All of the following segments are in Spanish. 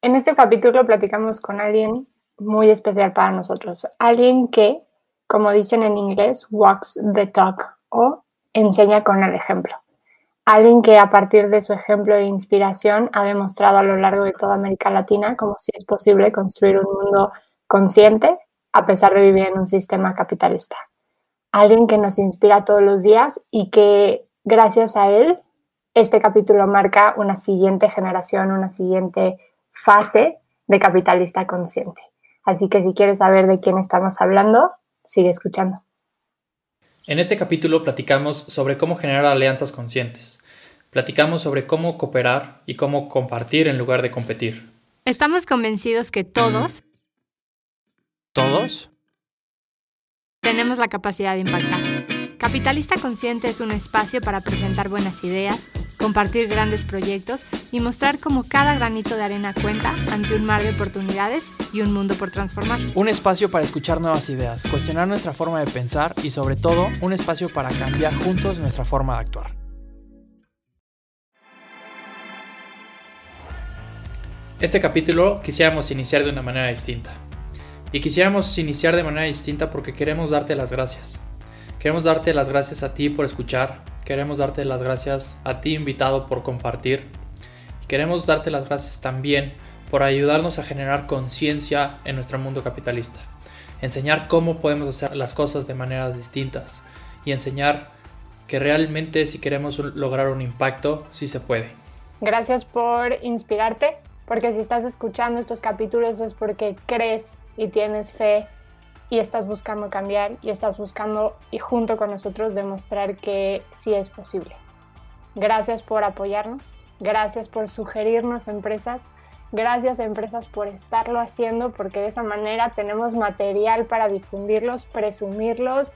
En este capítulo platicamos con alguien muy especial para nosotros, alguien que, como dicen en inglés, walks the talk o enseña con el ejemplo. Alguien que a partir de su ejemplo e inspiración ha demostrado a lo largo de toda América Latina cómo sí es posible construir un mundo consciente a pesar de vivir en un sistema capitalista. Alguien que nos inspira todos los días y que gracias a él este capítulo marca una siguiente generación, una siguiente fase de capitalista consciente. Así que si quieres saber de quién estamos hablando, sigue escuchando. En este capítulo platicamos sobre cómo generar alianzas conscientes. Platicamos sobre cómo cooperar y cómo compartir en lugar de competir. Estamos convencidos que todos... ¿Todos? Tenemos la capacidad de impactar. Capitalista Consciente es un espacio para presentar buenas ideas, compartir grandes proyectos y mostrar cómo cada granito de arena cuenta ante un mar de oportunidades y un mundo por transformar. Un espacio para escuchar nuevas ideas, cuestionar nuestra forma de pensar y, sobre todo, un espacio para cambiar juntos nuestra forma de actuar. Este capítulo quisiéramos iniciar de una manera distinta. Y quisiéramos iniciar de manera distinta porque queremos darte las gracias. Queremos darte las gracias a ti por escuchar. Queremos darte las gracias a ti, invitado, por compartir. Y queremos darte las gracias también por ayudarnos a generar conciencia en nuestro mundo capitalista. Enseñar cómo podemos hacer las cosas de maneras distintas. Y enseñar que realmente si queremos lograr un impacto, sí se puede. Gracias por inspirarte. Porque si estás escuchando estos capítulos es porque crees y tienes fe. Y estás buscando cambiar y estás buscando, y junto con nosotros, demostrar que sí es posible. Gracias por apoyarnos, gracias por sugerirnos empresas, gracias a empresas por estarlo haciendo, porque de esa manera tenemos material para difundirlos, presumirlos,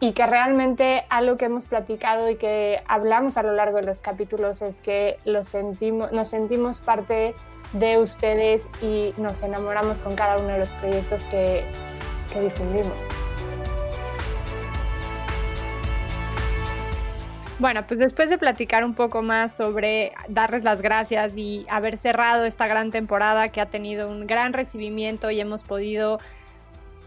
y que realmente algo que hemos platicado y que hablamos a lo largo de los capítulos es que nos sentimos parte de ustedes y nos enamoramos con cada uno de los proyectos que difundimos. Bueno, pues después de platicar un poco más sobre darles las gracias y haber cerrado esta gran temporada que ha tenido un gran recibimiento y hemos podido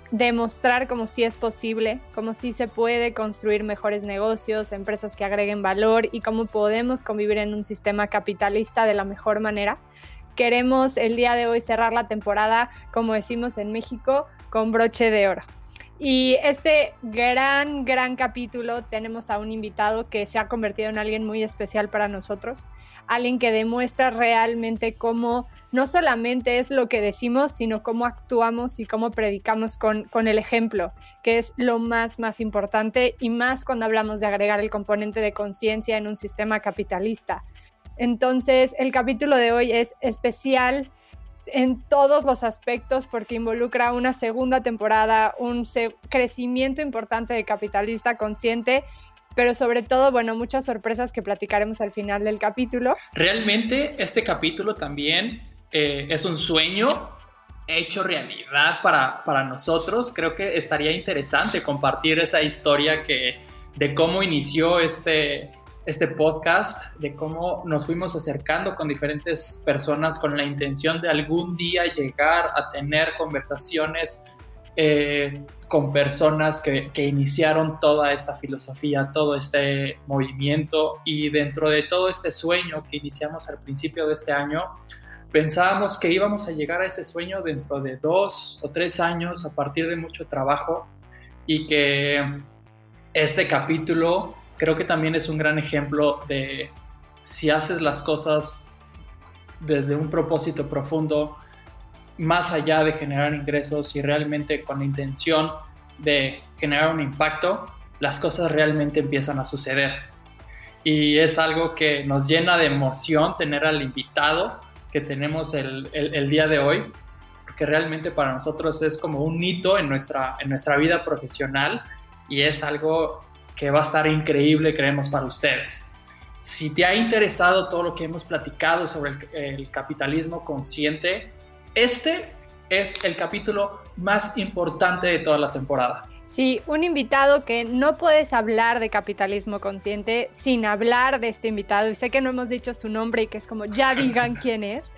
demostrar cómo sí es posible, cómo sí se puede construir mejores negocios, empresas que agreguen valor y cómo podemos convivir en un sistema capitalista de la mejor manera. Queremos el día de hoy cerrar la temporada, como decimos en México, con broche de oro. Y este gran capítulo tenemos a un invitado que se ha convertido en alguien muy especial para nosotros, alguien que demuestra realmente cómo no solamente es lo que decimos, sino cómo actuamos y cómo predicamos con el ejemplo, que es lo más importante y más cuando hablamos de agregar el componente de conciencia en un sistema capitalista. Entonces, el capítulo de hoy es especial en todos los aspectos porque involucra una segunda temporada, un crecimiento importante de Capitalista Consciente, pero sobre todo, bueno, muchas sorpresas que platicaremos al final del capítulo. Realmente, este capítulo también es un sueño hecho realidad para nosotros. Creo que estaría interesante compartir esa historia de cómo inició este podcast, de cómo nos fuimos acercando con diferentes personas con la intención de algún día llegar a tener conversaciones con personas que iniciaron toda esta filosofía, todo este movimiento, y dentro de todo este sueño que iniciamos al principio de este año, pensábamos que íbamos a llegar a ese sueño dentro de 2 o 3 años a partir de mucho trabajo, y que este capítulo creo que también es un gran ejemplo de si haces las cosas desde un propósito profundo, más allá de generar ingresos y realmente con la intención de generar un impacto, las cosas realmente empiezan a suceder. Y es algo que nos llena de emoción tener al invitado que tenemos el día de hoy, porque realmente para nosotros es como un hito en nuestra vida profesional y es algo que va a estar increíble, creemos, para ustedes. Si te ha interesado todo lo que hemos platicado sobre el capitalismo consciente, este es el capítulo más importante de toda la temporada. Sí, un invitado que no puedes hablar de capitalismo consciente sin hablar de este invitado. Y sé que no hemos dicho su nombre y que es como, ya digan quién es.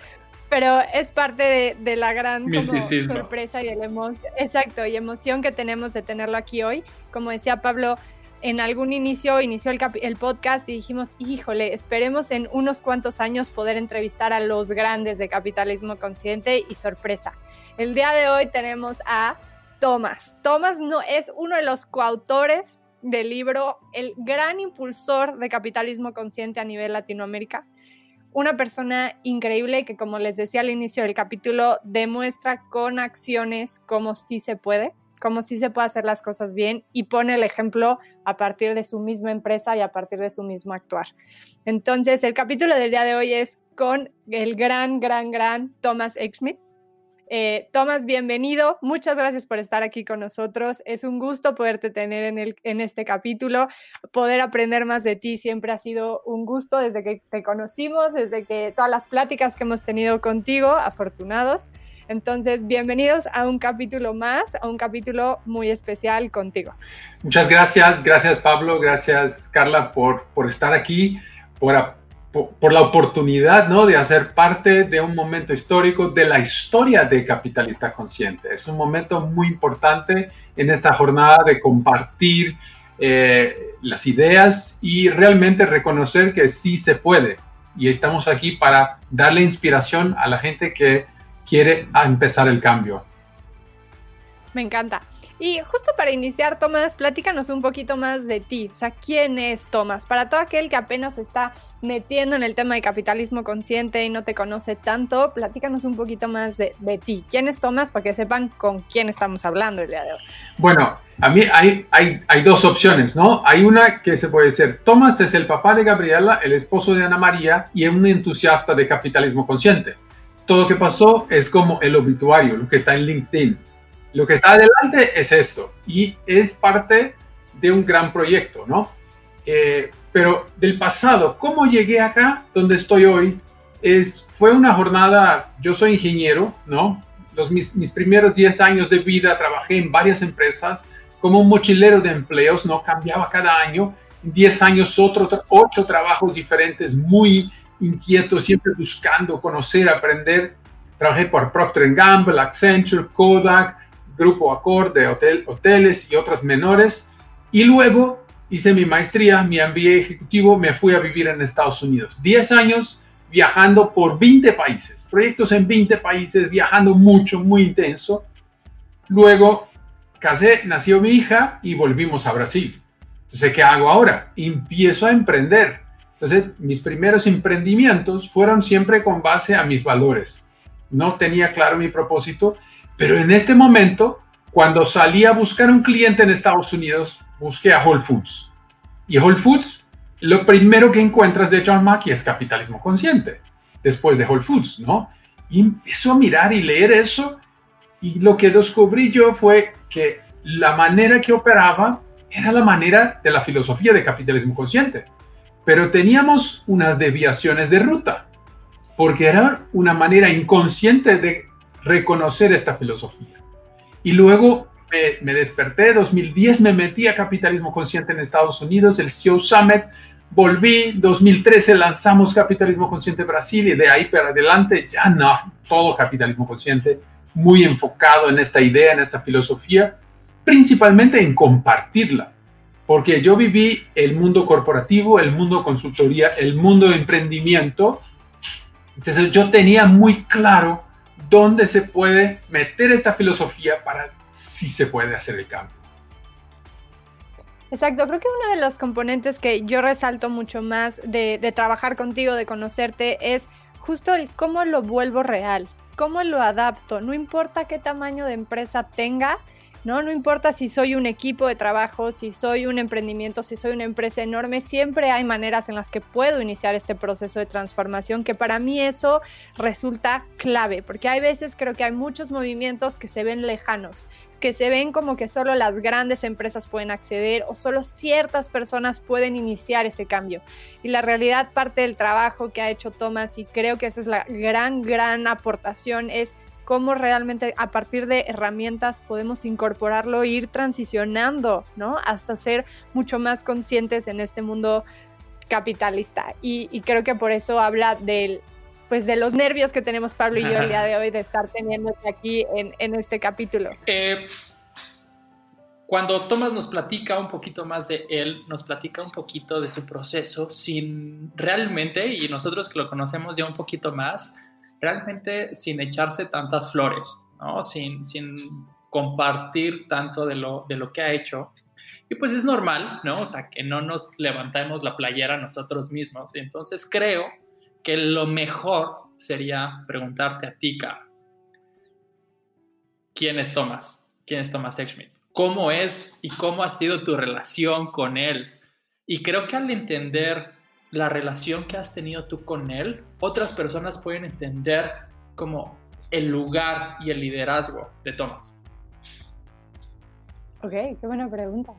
pero es parte de la gran como, sorpresa y de la emoción que tenemos de tenerlo aquí hoy. Como decía Pablo, en algún inicio inició el podcast y dijimos, híjole, esperemos en unos cuantos años poder entrevistar a los grandes de Capitalismo Consciente, y sorpresa, el día de hoy tenemos a Thomas. Thomas no, es uno de los coautores del libro, el gran impulsor de Capitalismo Consciente a nivel Latinoamérica. Una persona increíble que, como les decía al inicio del capítulo, demuestra con acciones cómo sí se puede, cómo sí se puede hacer las cosas bien, y pone el ejemplo a partir de su misma empresa y a partir de su mismo actuar. Entonces, el capítulo del día de hoy es con el gran Thomas H. Schmitt. Thomas, bienvenido. Muchas gracias por estar aquí con nosotros. Es un gusto poderte tener en este capítulo, poder aprender más de ti. Siempre ha sido un gusto desde que te conocimos, desde que todas las pláticas que hemos tenido contigo, afortunados. Entonces, bienvenidos a un capítulo más, a un capítulo muy especial contigo. Muchas gracias. Gracias, Pablo. Gracias, Carla, por estar aquí, por la oportunidad, ¿no?, de hacer parte de un momento histórico de la historia de Capitalista Consciente. Es un momento muy importante en esta jornada de compartir las ideas y realmente reconocer que sí se puede. Y estamos aquí para darle inspiración a la gente que quiere empezar el cambio. Me encanta. Y justo para iniciar, Thomas, platícanos un poquito más de ti. O sea, ¿quién es Thomas? Para todo aquel que apenas está metiendo en el tema de capitalismo consciente y no te conoce tanto, platícanos un poquito más de ti. ¿Quién es Thomas? Para que sepan con quién estamos hablando el día de hoy. Bueno, a mí hay dos opciones, ¿no? Hay una que se puede decir, Thomas es el papá de Gabriela, el esposo de Ana María y es un entusiasta de capitalismo consciente. Todo lo que pasó es como el obituario, lo que está en LinkedIn. Lo que está adelante es esto y es parte de un gran proyecto, ¿no? Pero del pasado, ¿cómo llegué acá donde estoy hoy? Fue una jornada, yo soy ingeniero, ¿no? Mis primeros 10 años de vida trabajé en varias empresas como un mochilero de empleos, ¿no? Cambiaba cada año, en 10 años 8 trabajos diferentes, muy inquieto, siempre buscando conocer, aprender. Trabajé por Procter & Gamble, Accenture, Kodak, Grupo Accor de hoteles y otras menores. Y luego hice mi maestría, mi MBA ejecutivo, me fui a vivir en Estados Unidos. 10 años viajando por 20 países, proyectos en 20 países, viajando mucho, muy intenso. Luego casé, nació mi hija y volvimos a Brasil. Entonces, ¿qué hago ahora? Empiezo a emprender. Entonces, mis primeros emprendimientos fueron siempre con base a mis valores. No tenía claro mi propósito, pero en este momento, cuando salí a buscar un cliente en Estados Unidos, busqué a Whole Foods. Y Whole Foods, lo primero que encuentras de John Mackey es Capitalismo Consciente, después de Whole Foods, ¿no? Y empezó a mirar y leer eso, y lo que descubrí yo fue que la manera que operaba era la manera de la filosofía de Capitalismo Consciente. Pero teníamos unas desviaciones de ruta, porque era una manera inconsciente de reconocer esta filosofía. Y luego me desperté, 2010 me metí a Capitalismo Consciente en Estados Unidos, el CEO Summit, volví, 2013 lanzamos Capitalismo Consciente Brasil y de ahí para adelante ya no, todo Capitalismo Consciente, muy enfocado en esta idea, en esta filosofía, principalmente en compartirla, porque yo viví el mundo corporativo, el mundo consultoría, el mundo de emprendimiento, entonces yo tenía muy claro dónde se puede meter esta filosofía para si se puede hacer el cambio. Exacto, creo que uno de los componentes que yo resalto mucho más de trabajar contigo, de conocerte, es justo el cómo lo vuelvo real, cómo lo adapto, no importa qué tamaño de empresa tenga, no importa si soy un equipo de trabajo, si soy un emprendimiento, si soy una empresa enorme, siempre hay maneras en las que puedo iniciar este proceso de transformación, que para mí eso resulta clave, porque hay veces creo que hay muchos movimientos que se ven lejanos, que se ven como que solo las grandes empresas pueden acceder o solo ciertas personas pueden iniciar ese cambio. Y la realidad, parte del trabajo que ha hecho Thomas, y creo que esa es la gran aportación, es cómo realmente a partir de herramientas podemos incorporarlo e ir transicionando, ¿no?, hasta ser mucho más conscientes en este mundo capitalista. Y creo que por eso habla del pues de los nervios que tenemos Pablo y yo el día de hoy de estar teniéndote aquí en este capítulo. Cuando Thomas nos platica un poquito más de él, nos platica un poquito de su proceso, sin realmente, y nosotros que lo conocemos ya un poquito más, realmente sin echarse tantas flores, ¿no? Sin compartir tanto de lo que ha hecho. Y pues es normal, ¿no? O sea, que no nos levantemos la playera nosotros mismos. Entonces creo que lo mejor sería preguntarte a ti, Cap, ¿quién es Thomas? ¿Quién es Thomas H. Schmitt? ¿Cómo es y cómo ha sido tu relación con él? Y creo que al entender la relación que has tenido tú con él, otras personas pueden entender como el lugar y el liderazgo de Thomas. Ok, qué buena pregunta.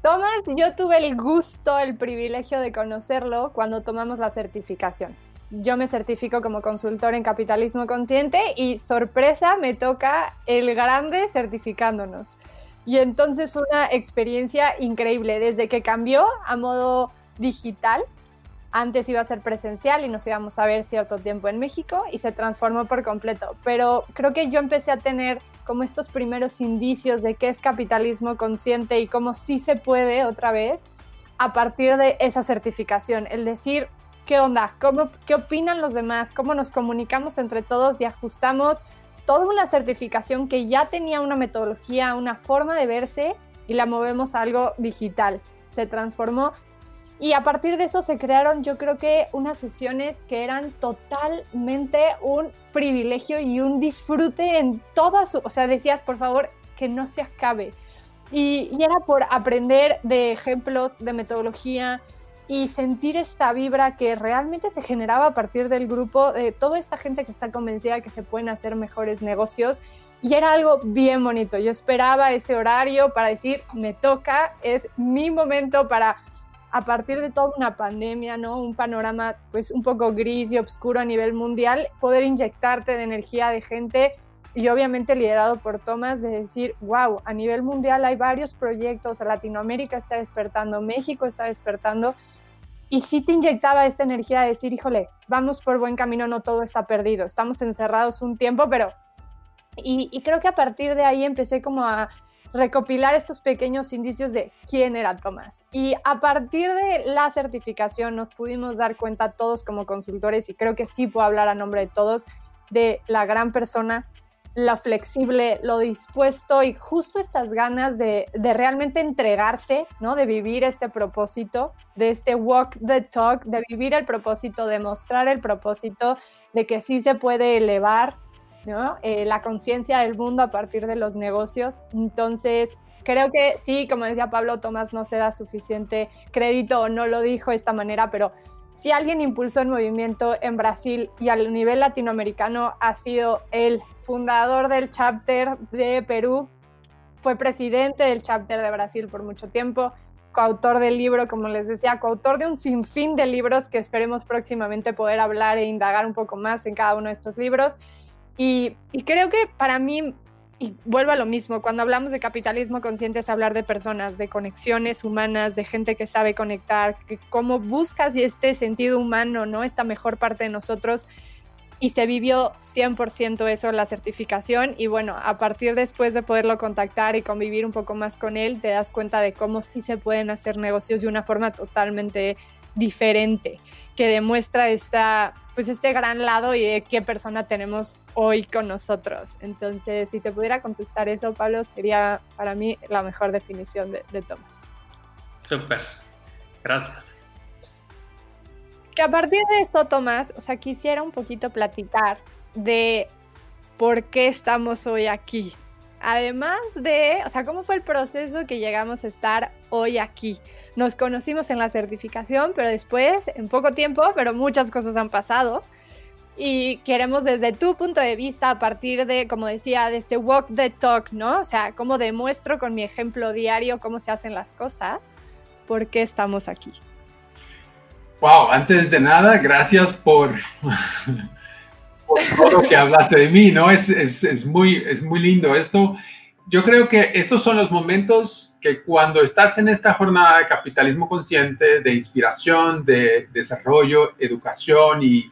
Thomas, yo tuve el gusto, el privilegio de conocerlo cuando tomamos la certificación. Yo me certifico como consultor en capitalismo consciente y, sorpresa, me toca el grande certificándonos. Y entonces fue una experiencia increíble, desde que cambió a modo digital. Antes iba a ser presencial y nos íbamos a ver cierto tiempo en México y se transformó por completo. Pero creo que yo empecé a tener como estos primeros indicios de qué es capitalismo consciente y cómo sí se puede otra vez a partir de esa certificación. El decir, ¿qué onda? ¿Qué opinan los demás? ¿Cómo nos comunicamos entre todos y ajustamos toda una certificación que ya tenía una metodología, una forma de verse y la movemos a algo digital? Se transformó y a partir de eso se crearon, yo creo que unas sesiones que eran totalmente un privilegio y un disfrute en toda su... O sea, decías, por favor, que no se acabe. Y era por aprender de ejemplos, de metodología, y sentir esta vibra que realmente se generaba a partir del grupo, de toda esta gente que está convencida que se pueden hacer mejores negocios, y era algo bien bonito. Yo esperaba ese horario para decir, me toca, es mi momento para, a partir de toda una pandemia, ¿no? Un panorama pues un poco gris y oscuro a nivel mundial, poder inyectarte de energía de gente, y obviamente liderado por Thomas, de decir, wow, a nivel mundial hay varios proyectos, Latinoamérica está despertando, México está despertando. Y sí te inyectaba esta energía de decir, híjole, vamos por buen camino, no todo está perdido, estamos encerrados un tiempo, pero... Y creo que a partir de ahí empecé como a recopilar estos pequeños indicios de quién era Thomas. Y a partir de la certificación nos pudimos dar cuenta todos como consultores, y creo que sí puedo hablar a nombre de todos, de la gran persona, lo flexible, lo dispuesto y justo estas ganas de realmente entregarse, ¿no? De vivir este propósito, de este walk the talk, de vivir el propósito, de mostrar el propósito, de que sí se puede elevar, ¿no? La conciencia del mundo a partir de los negocios. Entonces, creo que sí, como decía Pablo, Thomas no se da suficiente crédito o no lo dijo de esta manera, pero si alguien impulsó el movimiento en Brasil y a nivel latinoamericano, ha sido el fundador del chapter de Perú, fue presidente del chapter de Brasil por mucho tiempo, coautor del libro, como les decía, coautor de un sinfín de libros que esperemos próximamente poder hablar e indagar un poco más en cada uno de estos libros. Y creo que para mí, y vuelvo a lo mismo, cuando hablamos de capitalismo consciente es hablar de personas, de conexiones humanas, de gente que sabe conectar, que cómo buscas y este sentido humano, ¿no? Esta mejor parte de nosotros, y se vivió 100% eso en la certificación. Y bueno, a partir después de poderlo contactar y convivir un poco más con él, te das cuenta de cómo sí se pueden hacer negocios de una forma totalmente diferente, que demuestra esta... pues este gran lado y de qué persona tenemos hoy con nosotros. Entonces, si te pudiera contestar eso, Pablo, sería para mí la mejor definición de Thomas. Súper, gracias. Que a partir de esto, Thomas, o sea, quisiera un poquito platicar de por qué estamos hoy aquí. Además de, o sea, ¿cómo fue el proceso que llegamos a estar hoy aquí? Nos conocimos en la certificación, pero después, en poco tiempo, pero muchas cosas han pasado. Y queremos desde tu punto de vista, a partir de, como decía, de este walk the talk, ¿no? O sea, ¿cómo demuestro con mi ejemplo diario cómo se hacen las cosas? ¿Por qué estamos aquí? Wow, antes de nada, gracias por... por todo lo que hablaste de mí, ¿no? Es muy lindo esto. Yo creo que estos son los momentos que cuando estás en esta jornada de capitalismo consciente, de inspiración, de desarrollo, educación y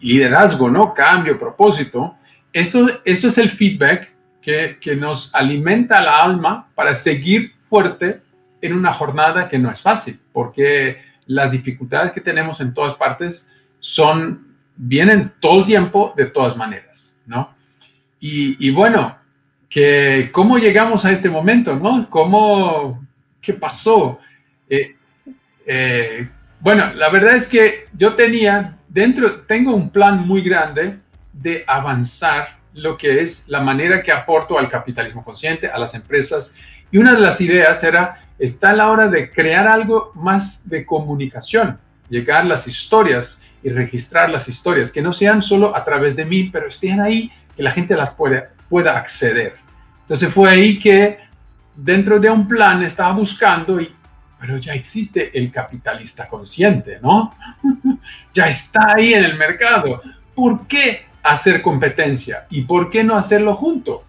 liderazgo, ¿no? Cambio, propósito. Esto es el feedback que nos alimenta la alma para seguir fuerte en una jornada que no es fácil, porque las dificultades que tenemos en todas partes vienen todo el tiempo de todas maneras, ¿no? Y bueno, que cómo llegamos a este momento, ¿no? ¿Qué pasó? Bueno, la verdad es que yo tengo un plan muy grande de avanzar lo que es la manera que aporto al capitalismo consciente, a las empresas. Y una de las ideas era, está la hora de crear algo más de comunicación, llegar las historias y registrar las historias, que no sean solo a través de mí, pero estén ahí, que la gente las pueda acceder. Entonces fue ahí que dentro de un plan estaba buscando, pero ya existe el capitalista consciente, ¿no? Ya está ahí en el mercado. ¿Por qué hacer competencia? ¿Y por qué no hacerlo junto?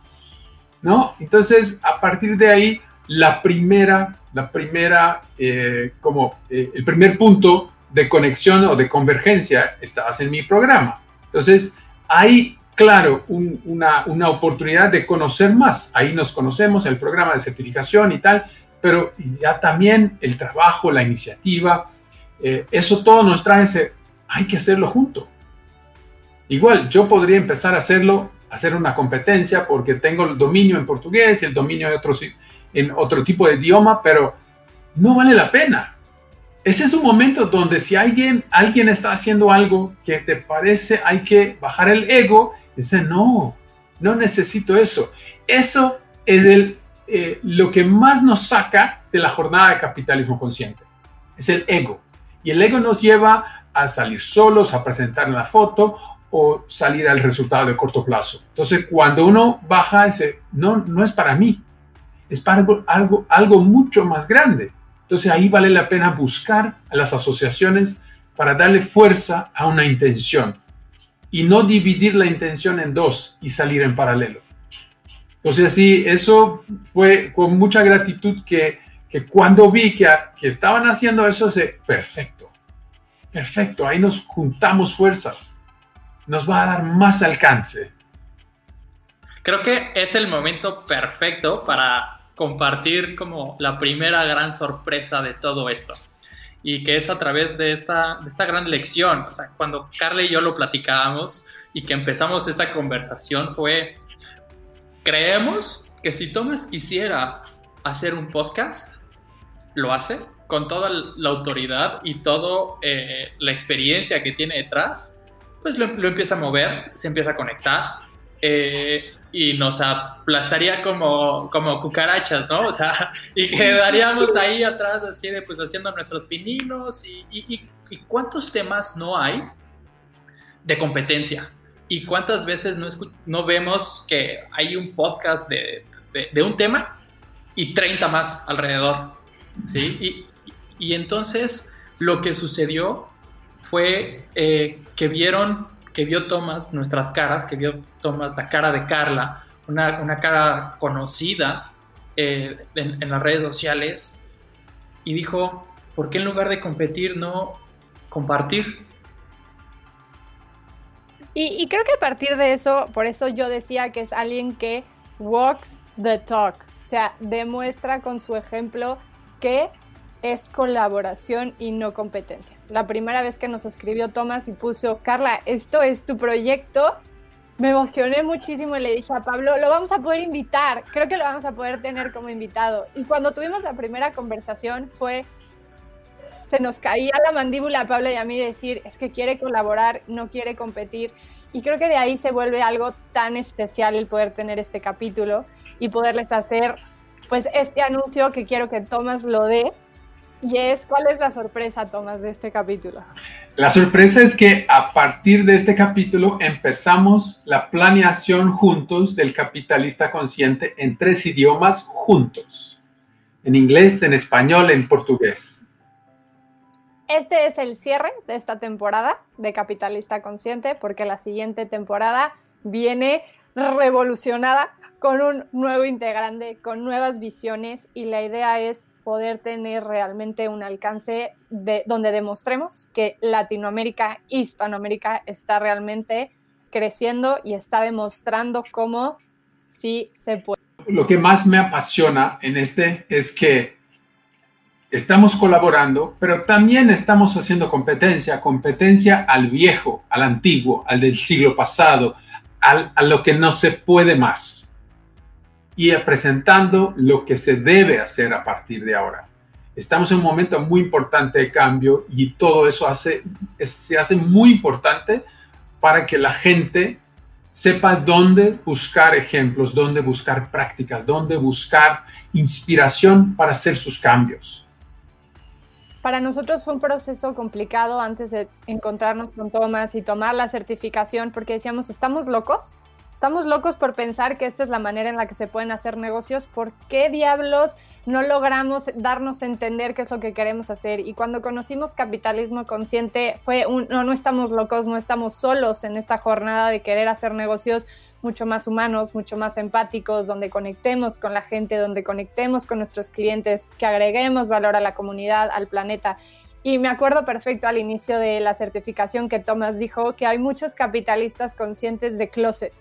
¿No? Entonces, a partir de ahí, el primer punto de conexión o de convergencia estabas en mi programa. Entonces, ahí, claro, una oportunidad de conocer más. Ahí nos conocemos, el programa de certificación y tal, pero ya también el trabajo, la iniciativa, eso todo nos trae hay que hacerlo junto. Igual, yo podría empezar a hacer una competencia porque tengo el dominio en portugués, el dominio en otro tipo de idioma, pero no vale la pena. Ese es un momento donde si alguien está haciendo algo que te parece, hay que bajar el ego, y decir, no necesito eso. Eso es lo que más nos saca de la jornada de capitalismo consciente. Es el ego. Y el ego nos lleva a salir solos, a presentar la foto o salir al resultado de corto plazo. Entonces, cuando uno baja ese, no es para mí, es para algo mucho más grande. Entonces ahí vale la pena buscar a las asociaciones para darle fuerza a una intención y no dividir la intención en dos y salir en paralelo. Entonces sí, eso fue con mucha gratitud que cuando vi que estaban haciendo eso, perfecto, ahí nos juntamos fuerzas, nos va a dar más alcance. Creo que es el momento perfecto para compartir como la primera gran sorpresa de todo esto, y que es a través de esta gran lección. O sea, cuando Carla y yo lo platicábamos y que empezamos esta conversación fue, creemos que si Thomas quisiera hacer un podcast, lo hace con toda la autoridad y toda la experiencia que tiene detrás, pues lo empieza a mover, se empieza a conectar, y nos aplastaría como cucarachas, ¿no? O sea, y quedaríamos ahí atrás así de, pues, haciendo nuestros pininos y cuántos temas no hay de competencia y cuántas veces no vemos que hay un podcast de un tema y 30 más alrededor, ¿sí? Y entonces lo que sucedió fue que vio Thomas nuestras caras, que vio Thomas la cara de Carla, una cara conocida en las redes sociales, y dijo, ¿por qué en lugar de competir no compartir? Y creo que a partir de eso, por eso yo decía que es alguien que walks the talk, o sea, demuestra con su ejemplo que es colaboración y no competencia. La primera vez que nos escribió Thomas y puso, Carla, esto es tu proyecto, me emocioné muchísimo y le dije a Pablo, lo vamos a poder invitar, creo que lo vamos a poder tener como invitado. Y cuando tuvimos la primera conversación se nos caía la mandíbula a Pablo y a mí decir, es que quiere colaborar, no quiere competir. Y creo que de ahí se vuelve algo tan especial el poder tener este capítulo y poderles hacer, pues, este anuncio que quiero que Thomas lo dé. Y es, ¿cuál es la sorpresa, Thomas, de este capítulo? La sorpresa es que a partir de este capítulo empezamos la planeación juntos del capitalista consciente en 3 idiomas juntos. En inglés, en español, en portugués. Este es el cierre de esta temporada de Capitalista Consciente, porque la siguiente temporada viene revolucionada con un nuevo integrante, con nuevas visiones, y la idea es poder tener realmente un alcance de donde demostremos que Latinoamérica, Hispanoamérica está realmente creciendo y está demostrando cómo sí se puede. Lo que más me apasiona en este es que estamos colaborando, pero también estamos haciendo competencia al viejo, al antiguo, al del siglo pasado, a lo que no se puede más, y presentando lo que se debe hacer a partir de ahora. Estamos en un momento muy importante de cambio y todo eso se hace muy importante para que la gente sepa dónde buscar ejemplos, dónde buscar prácticas, dónde buscar inspiración para hacer sus cambios. Para nosotros fue un proceso complicado antes de encontrarnos con Thomas y tomar la certificación, porque decíamos, ¿estamos locos? Estamos locos por pensar que esta es la manera en la que se pueden hacer negocios. ¿Por qué diablos no logramos darnos a entender qué es lo que queremos hacer? Y cuando conocimos Capitalismo Consciente fue no estamos locos, no estamos solos en esta jornada de querer hacer negocios mucho más humanos, mucho más empáticos, donde conectemos con la gente, donde conectemos con nuestros clientes, que agreguemos valor a la comunidad, al planeta. Y me acuerdo perfecto al inicio de la certificación que Thomas dijo que hay muchos capitalistas conscientes de closet.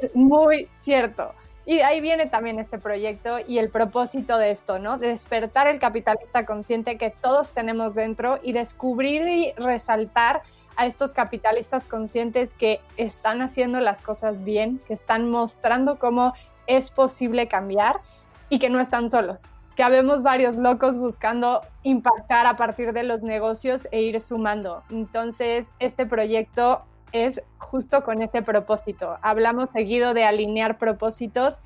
Es muy cierto. Y de ahí viene también este proyecto y el propósito de esto, ¿no? De despertar el capitalista consciente que todos tenemos dentro y descubrir y resaltar a estos capitalistas conscientes que están haciendo las cosas bien, que están mostrando cómo es posible cambiar y que no están solos. Que habemos varios locos buscando impactar a partir de los negocios e ir sumando. Entonces, este proyecto es justo con ese propósito. Hablamos seguido de alinear propósitos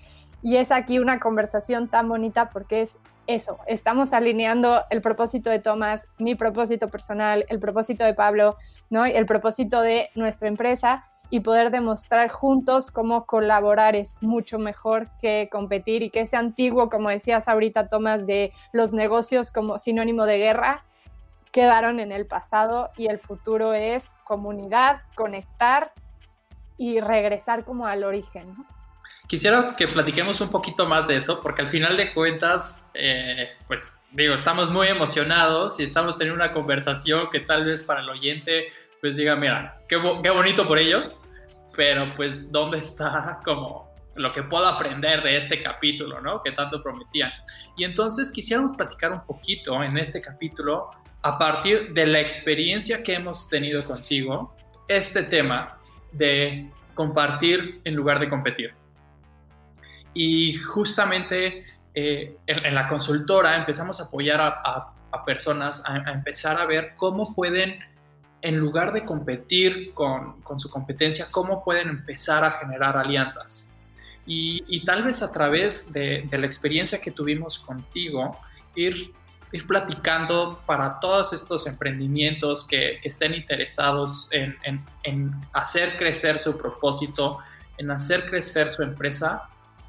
y es aquí una conversación tan bonita porque es eso. Estamos alineando el propósito de Thomas, mi propósito personal, el propósito de Pablo, ¿no? El propósito de nuestra empresa y poder demostrar juntos cómo colaborar es mucho mejor que competir y que ese antiguo, como decías ahorita, Thomas, de los negocios como sinónimo de guerra, quedaron en el pasado y el futuro es comunidad, conectar y regresar como al origen, ¿no? Quisiera que platiquemos un poquito más de eso, porque al final de cuentas, estamos muy emocionados y estamos teniendo una conversación que tal vez para el oyente, pues diga, mira, qué bonito por ellos, pero pues ¿dónde está como lo que puedo aprender de este capítulo, ¿no? Que tanto prometían? Y entonces quisiéramos platicar un poquito en este capítulo a partir de la experiencia que hemos tenido contigo, este tema de compartir en lugar de competir. Y justamente en la consultora empezamos a apoyar a personas a empezar a ver cómo pueden, en lugar de competir con su competencia, cómo pueden empezar a generar alianzas. Y tal vez a través de la experiencia que tuvimos contigo, ir platicando para todos estos emprendimientos que estén interesados en hacer crecer su propósito, en hacer crecer su empresa.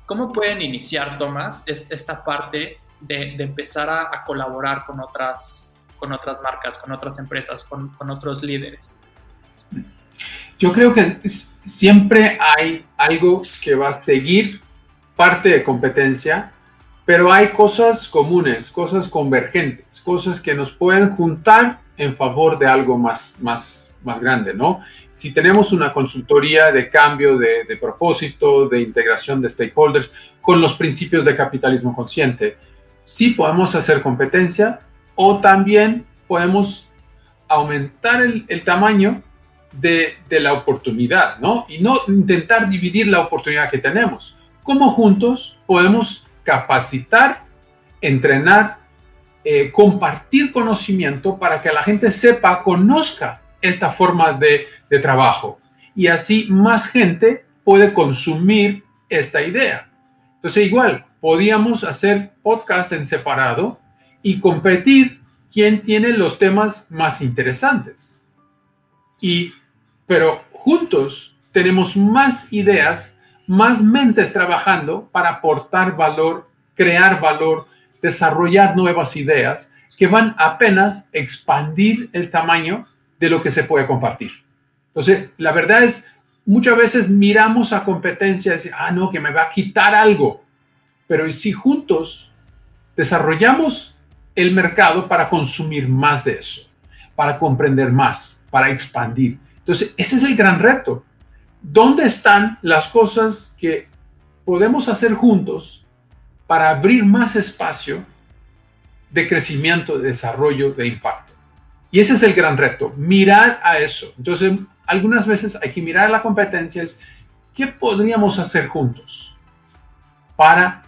¿Cómo pueden iniciar, Thomas, esta parte de empezar a colaborar con otras marcas, con otras empresas, con otros líderes? Yo creo que siempre hay algo que va a seguir parte de competencia, pero hay cosas comunes, cosas convergentes, cosas que nos pueden juntar en favor de algo más grande, ¿no? Si tenemos una consultoría de cambio de propósito, de integración de stakeholders, con los principios de capitalismo consciente, sí podemos hacer competencia o también podemos aumentar el tamaño de la oportunidad, ¿no? Y no intentar dividir la oportunidad que tenemos. ¿Cómo juntos podemos capacitar, entrenar, compartir conocimiento para que la gente sepa, conozca esta forma de trabajo? Y así más gente puede consumir esta idea. Entonces igual, podíamos hacer podcast en separado y competir quién tiene los temas más interesantes. Pero juntos tenemos más ideas, más mentes trabajando para aportar valor, crear valor, desarrollar nuevas ideas que van apenas a expandir el tamaño de lo que se puede compartir. Entonces, la verdad es, muchas veces miramos a competencia y decimos, ah, no, que me va a quitar algo. Pero ¿y si juntos desarrollamos el mercado para consumir más de eso, para comprender más, para expandir? Entonces, ese es el gran reto. ¿Dónde están las cosas que podemos hacer juntos para abrir más espacio de crecimiento, de desarrollo, de impacto? Y ese es el gran reto, mirar a eso. Entonces, algunas veces hay que mirar a la competencia, es qué podríamos hacer juntos para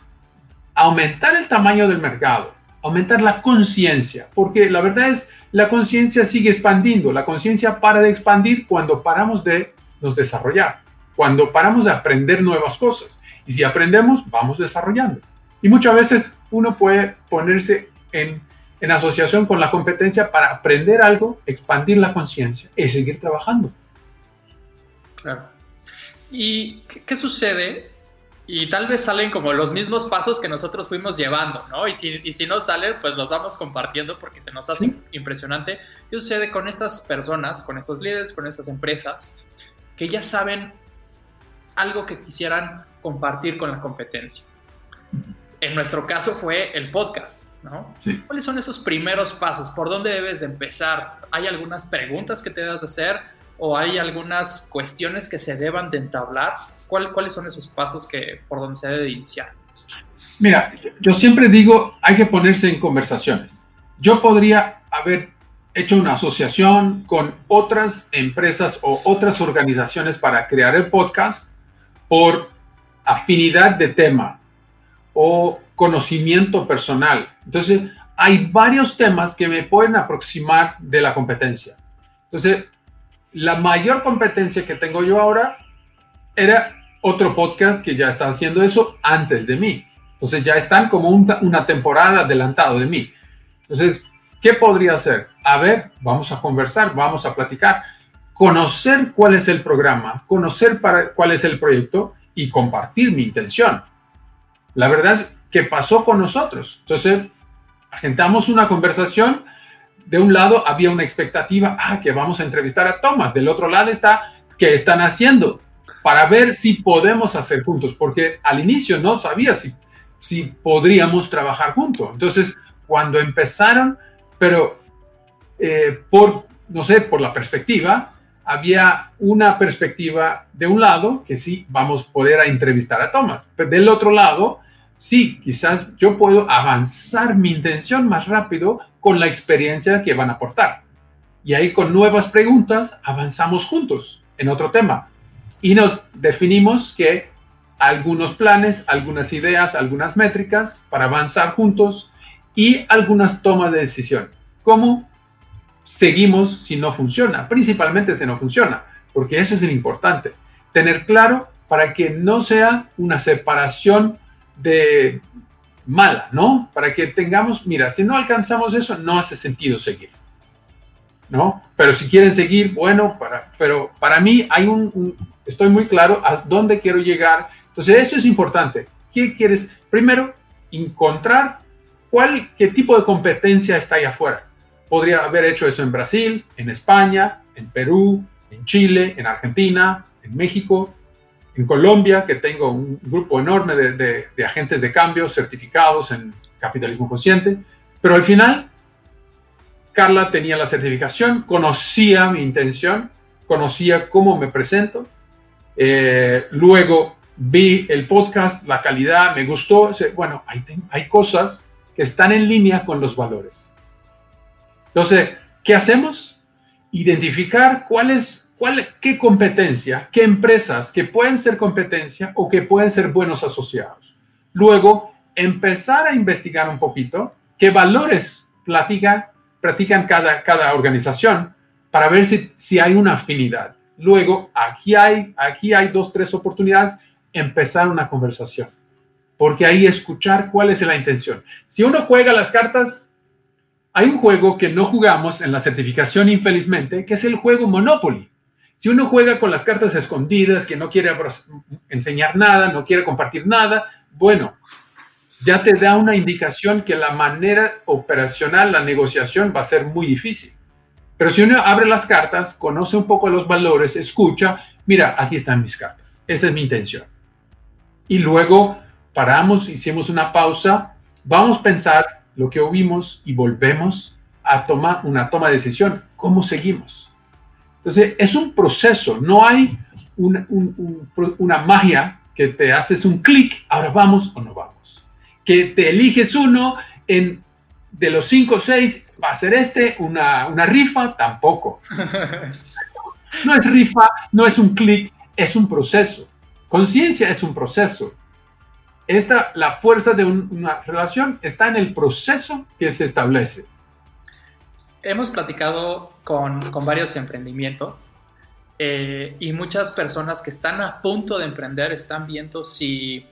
aumentar el tamaño del mercado, aumentar la conciencia, porque la verdad es, la conciencia sigue expandiendo, la conciencia para de expandir cuando paramos de nos desarrollar, cuando paramos de aprender nuevas cosas. Y si aprendemos, vamos desarrollando. Y muchas veces uno puede ponerse en asociación con la competencia para aprender algo, expandir la conciencia y seguir trabajando. Claro. ¿Y qué sucede? Y tal vez salen como los mismos pasos que nosotros fuimos llevando, ¿no? Y si no salen, pues los vamos compartiendo porque se nos hace impresionante. ¿Qué sucede con estas personas, con estos líderes, con estas empresas que ya saben algo que quisieran compartir con la competencia? En nuestro caso fue el podcast, ¿no? Sí. ¿Cuáles son esos primeros pasos? ¿Por dónde debes de empezar? ¿Hay algunas preguntas que te debas de hacer o hay algunas cuestiones que se deban de entablar? ¿Cuáles son esos pasos por donde se debe de iniciar? Mira, yo siempre digo, hay que ponerse en conversaciones. Yo podría haber hecho una asociación con otras empresas o otras organizaciones para crear el podcast por afinidad de tema o conocimiento personal. Entonces, hay varios temas que me pueden aproximar de la competencia. Entonces, la mayor competencia que tengo yo ahora era otro podcast que ya está haciendo eso antes de mí. Entonces, ya están como una temporada adelantado de mí. Entonces, ¿qué podría hacer? A ver, vamos a conversar, vamos a platicar, conocer cuál es el programa, conocer cuál es el proyecto y compartir mi intención. La verdad es que pasó con nosotros. Entonces, agendamos una conversación. De un lado había una expectativa, que vamos a entrevistar a Thomas. Del otro lado está, ¿qué están haciendo? Para ver si podemos hacer juntos, porque al inicio no sabía si podríamos trabajar juntos. Entonces, cuando empezaron, pero por la perspectiva, había una perspectiva de un lado que sí vamos a poder entrevistar a Thomas, pero del otro lado, sí, quizás yo puedo avanzar mi intención más rápido con la experiencia que van a aportar. Y ahí con nuevas preguntas avanzamos juntos en otro tema y nos definimos que algunos planes, algunas ideas, algunas métricas para avanzar juntos y algunas tomas de decisión. ¿Cómo seguimos si no funciona? Principalmente si no funciona, porque eso es lo importante. Tener claro para que no sea una separación de mala, ¿no? Para que tengamos, mira, si no alcanzamos eso, no hace sentido seguir, ¿no? Pero si quieren seguir, bueno, pero para mí hay estoy muy claro a dónde quiero llegar. Entonces, eso es importante. ¿Qué quieres? Primero, encontrar qué tipo de competencia está allá afuera. Podría haber hecho eso en Brasil, en España, en Perú, en Chile, en Argentina, en México, en Colombia, que tengo un grupo enorme de agentes de cambio certificados en capitalismo consciente. Pero al final, Carla tenía la certificación, conocía mi intención, conocía cómo me presento. Luego vi el podcast, la calidad, me gustó. Bueno, hay cosas que están en línea con los valores. Entonces, ¿qué hacemos? Identificar qué competencia, qué empresas que pueden ser competencia o que pueden ser buenos asociados. Luego, empezar a investigar un poquito qué valores practican cada organización para ver si hay una afinidad. Luego, aquí hay 2, 3 oportunidades, empezar una conversación. Porque ahí escuchar cuál es la intención. Si uno juega las cartas... Hay un juego que no jugamos en la certificación, infelizmente, que es el juego Monopoly. Si uno juega con las cartas escondidas, que no quiere enseñar nada, no quiere compartir nada, bueno, ya te da una indicación que la manera operacional, la negociación va a ser muy difícil. Pero si uno abre las cartas, conoce un poco los valores, escucha, mira, aquí están mis cartas, esta es mi intención. Y luego paramos, hicimos una pausa, vamos a pensar lo que oímos y volvemos a tomar una toma de decisión, cómo seguimos. Entonces, es un proceso, no hay una magia que te haces un clic, ahora vamos o no vamos. Que te eliges uno de los 5 o 6, va a ser una rifa, tampoco. No es rifa, no es un clic, es un proceso. Conciencia es un proceso. La fuerza de una relación está en el proceso que se establece. Hemos platicado con varios emprendimientos y muchas personas que están a punto de emprender están viendo si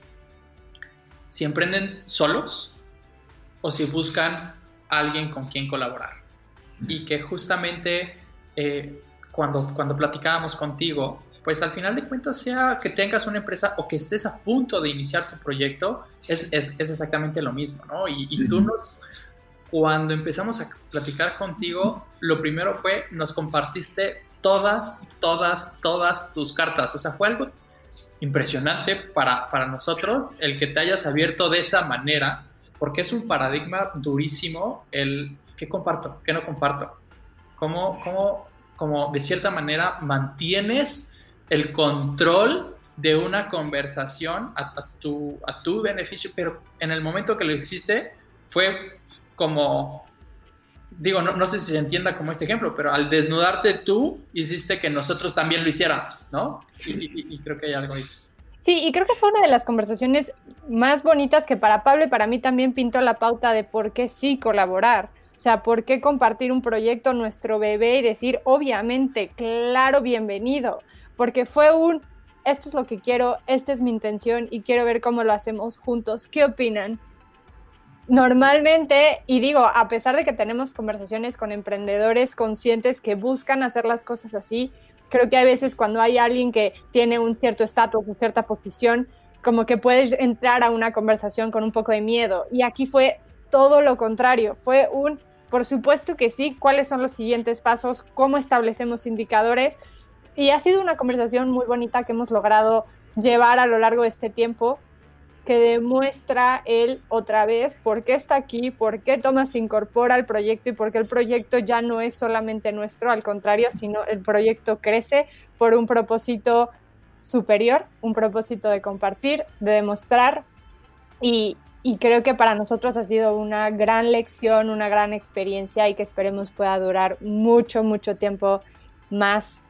emprenden solos o si buscan a alguien con quien colaborar. Y que justamente cuando platicábamos contigo, pues al final de cuentas, sea que tengas una empresa o que estés a punto de iniciar tu proyecto, es exactamente lo mismo, ¿no? Y tú cuando empezamos a platicar contigo, lo primero fue, nos compartiste todas tus cartas. O sea, fue algo impresionante para nosotros el que te hayas abierto de esa manera, porque es un paradigma durísimo el qué comparto, qué no comparto. Cómo de cierta manera mantienes el control de una conversación a tu beneficio, pero en el momento que lo hiciste fue como, digo, no sé si se entienda como este ejemplo, pero al desnudarte tú, hiciste que nosotros también lo hiciéramos, ¿no? Sí. Y creo que hay algo ahí. Sí, y creo que fue una de las conversaciones más bonitas que para Pablo y para mí también pintó la pauta de por qué sí colaborar. O sea, por qué compartir un proyecto, nuestro bebé, y decir, obviamente, claro, bienvenido. Porque fue esto es lo que quiero, esta es mi intención y quiero ver cómo lo hacemos juntos. ¿Qué opinan? Normalmente, y digo, a pesar de que tenemos conversaciones con emprendedores conscientes que buscan hacer las cosas así, creo que a veces cuando hay alguien que tiene un cierto estatus, una cierta posición, como que puedes entrar a una conversación con un poco de miedo. Y aquí fue todo lo contrario, fue por supuesto que sí, ¿cuáles son los siguientes pasos? ¿Cómo establecemos indicadores? Y ha sido una conversación muy bonita que hemos logrado llevar a lo largo de este tiempo, que demuestra él otra vez por qué está aquí, por qué Thomas se incorpora al proyecto y por qué el proyecto ya no es solamente nuestro, al contrario, sino el proyecto crece por un propósito superior, un propósito de compartir, de demostrar, y creo que para nosotros ha sido una gran lección, una gran experiencia y que esperemos pueda durar mucho, mucho tiempo más.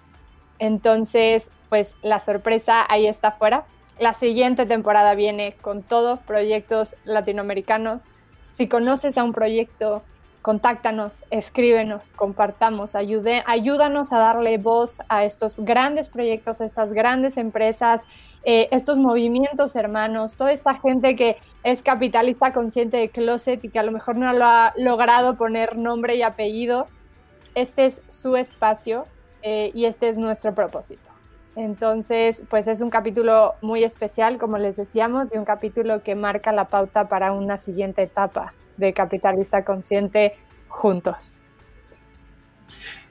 Entonces, pues la sorpresa ahí está afuera. La siguiente temporada viene con todos proyectos latinoamericanos. Si conoces a un proyecto, contáctanos, escríbenos, compartamos, ayúdanos a darle voz a estos grandes proyectos, a estas grandes empresas, estos movimientos hermanos, toda esta gente que es capitalista consciente de closet y que a lo mejor no lo ha logrado poner nombre y apellido. Este es su espacio y este es nuestro propósito. Entonces, pues es un capítulo muy especial, como les decíamos, y un capítulo que marca la pauta para una siguiente etapa de Capitalista Consciente juntos.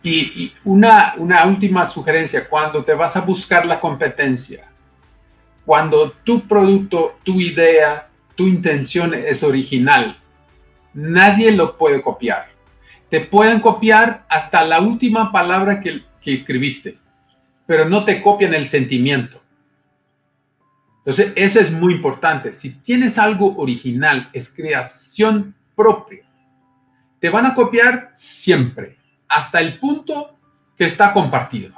Y una última sugerencia, cuando te vas a buscar la competencia, cuando tu producto, tu idea, tu intención es original, nadie lo puede copiar. Te pueden copiar hasta la última palabra que escribiste, pero no te copian el sentimiento. Entonces, eso es muy importante. Si tienes algo original, es creación propia. Te van a copiar siempre, hasta el punto que está compartido.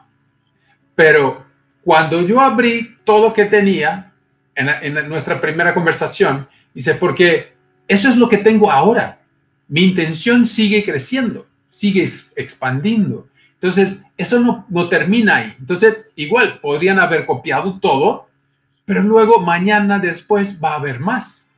Pero cuando yo abrí todo lo que tenía en nuestra primera conversación, dice, porque eso es lo que tengo ahora. Mi intención sigue creciendo, sigue expandiendo. Entonces, eso no termina ahí. Entonces, igual, podrían haber copiado todo, pero luego mañana después va a haber más.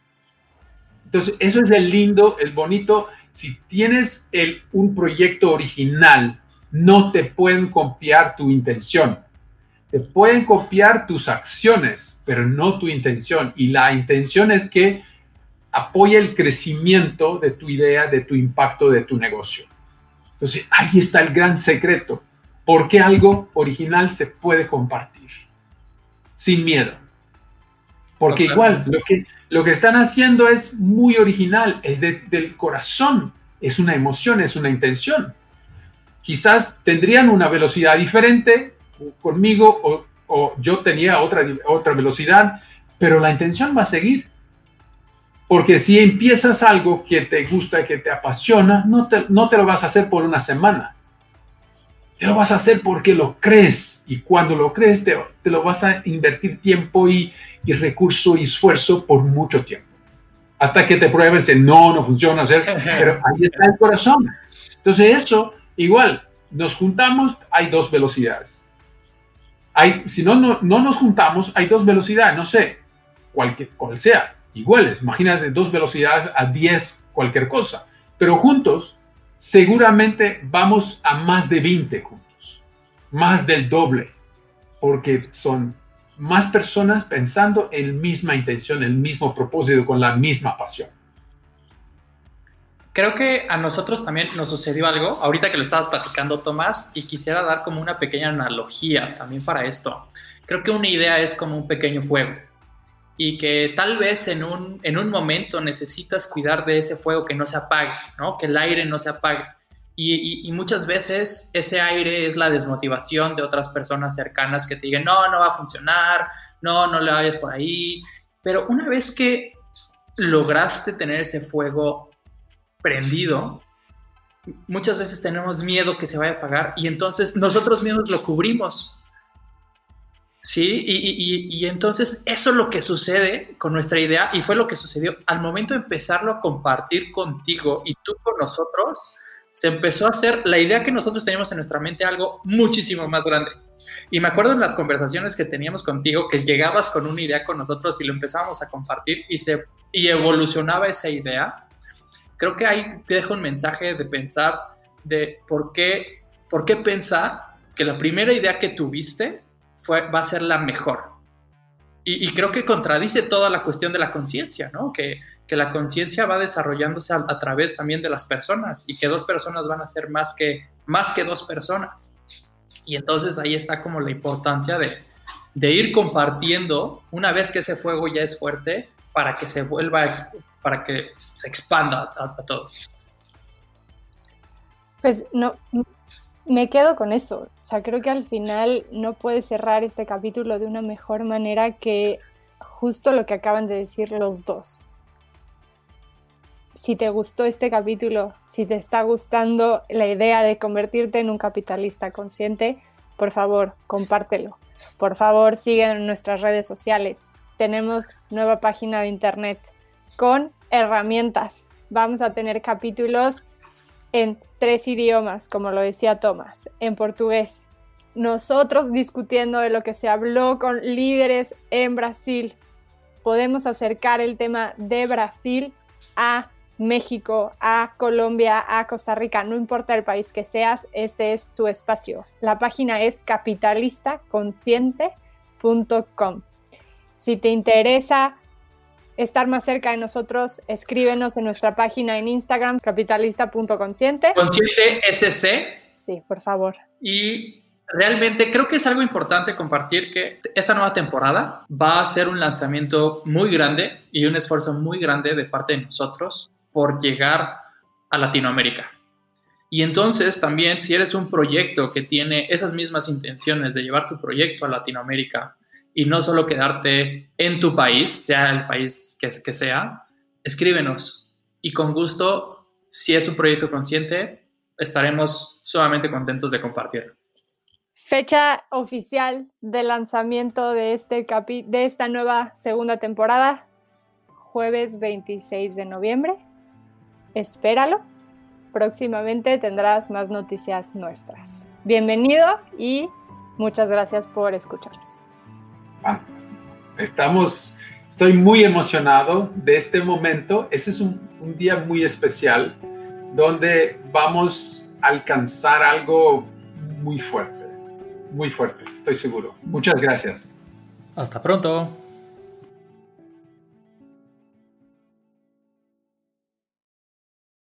Entonces, eso es el lindo, el bonito. Si tienes un proyecto original, no te pueden copiar tu intención. Te pueden copiar tus acciones, pero no tu intención. Y la intención es que apoye el crecimiento de tu idea, de tu impacto, de tu negocio. Entonces, ahí está el gran secreto. porque algo original se puede compartir sin miedo. Porque igual lo que están haciendo es muy original, es del corazón, es una emoción, es una intención. Quizás tendrían una velocidad diferente conmigo o yo tenía otra velocidad, pero la intención va a seguir. Porque si empiezas algo que te gusta, que te apasiona, no te lo vas a hacer por una semana. Te lo vas a hacer porque lo crees. Y cuando lo crees, te lo vas a invertir tiempo y recurso y esfuerzo por mucho tiempo. Hasta que te prueben, no funciona, ¿cierto? Pero ahí está el corazón. Entonces eso, igual, nos juntamos, hay dos velocidades. Si no nos juntamos, hay dos velocidades, no sé, cual sea. Iguales, imagínate dos velocidades a 10 cualquier cosa, pero juntos seguramente vamos a más de 20 juntos, más del doble, porque son más personas pensando en la misma intención, el mismo propósito, con la misma pasión. Creo que a nosotros también nos sucedió algo, ahorita que lo estabas platicando, Tomás, y quisiera dar como una pequeña analogía también para esto. Creo que una idea es como un pequeño fuego, y que tal vez en un momento necesitas cuidar de ese fuego que no se apague, ¿no? Que el aire no se apague. Y muchas veces ese aire es la desmotivación de otras personas cercanas que te digan, no va a funcionar, no le vayas por ahí. Pero una vez que lograste tener ese fuego prendido, muchas veces tenemos miedo que se vaya a apagar y entonces nosotros mismos lo cubrimos. Sí, y entonces eso es lo que sucede con nuestra idea y fue lo que sucedió. Al momento de empezarlo a compartir contigo y tú con nosotros, se empezó a hacer la idea que nosotros teníamos en nuestra mente algo muchísimo más grande. Y me acuerdo en las conversaciones que teníamos contigo que llegabas con una idea con nosotros y lo empezábamos a compartir y evolucionaba esa idea. Creo que ahí te dejo un mensaje de pensar de por qué pensar que la primera idea que tuviste va a ser la mejor. Y creo que contradice toda la cuestión de la conciencia, ¿no? Que la conciencia va desarrollándose a través también de las personas y que dos personas van a ser más que dos personas. Y entonces ahí está como la importancia de ir compartiendo una vez que ese fuego ya es fuerte para que se vuelva, para que se expanda a todos. Pues no... Me quedo con eso, o sea, creo que al final no puede cerrar este capítulo de una mejor manera que justo lo que acaban de decir los dos. Si te gustó este capítulo, si te está gustando la idea de convertirte en un capitalista consciente, por favor, compártelo. Por favor, sigan nuestras redes sociales. Tenemos nueva página de internet con herramientas. Vamos a tener capítulos en 3 idiomas, como lo decía Tomás, en portugués. Nosotros discutiendo de lo que se habló con líderes en Brasil. Podemos acercar el tema de Brasil a México, a Colombia, a Costa Rica, no importa el país que seas, este es tu espacio. La página es capitalistaconciente.com. Si te interesa estar más cerca de nosotros, escríbenos en nuestra página en Instagram, capitalista.consciente. Consciente SC. Sí, por favor. Y realmente creo que es algo importante compartir que esta nueva temporada va a ser un lanzamiento muy grande y un esfuerzo muy grande de parte de nosotros por llegar a Latinoamérica. Y entonces también, si eres un proyecto que tiene esas mismas intenciones de llevar tu proyecto a Latinoamérica, y no solo quedarte en tu país, sea el país que sea, escríbenos. Y con gusto, si es un proyecto consciente, estaremos sumamente contentos de compartirlo. Fecha oficial de lanzamiento de esta nueva segunda temporada, jueves 26 de noviembre. Espéralo. Próximamente tendrás más noticias nuestras. Bienvenido y muchas gracias por escucharnos. Estoy muy emocionado de este momento. Ese es un día muy especial donde vamos a alcanzar algo muy fuerte, muy fuerte, estoy seguro. Muchas gracias. Hasta pronto.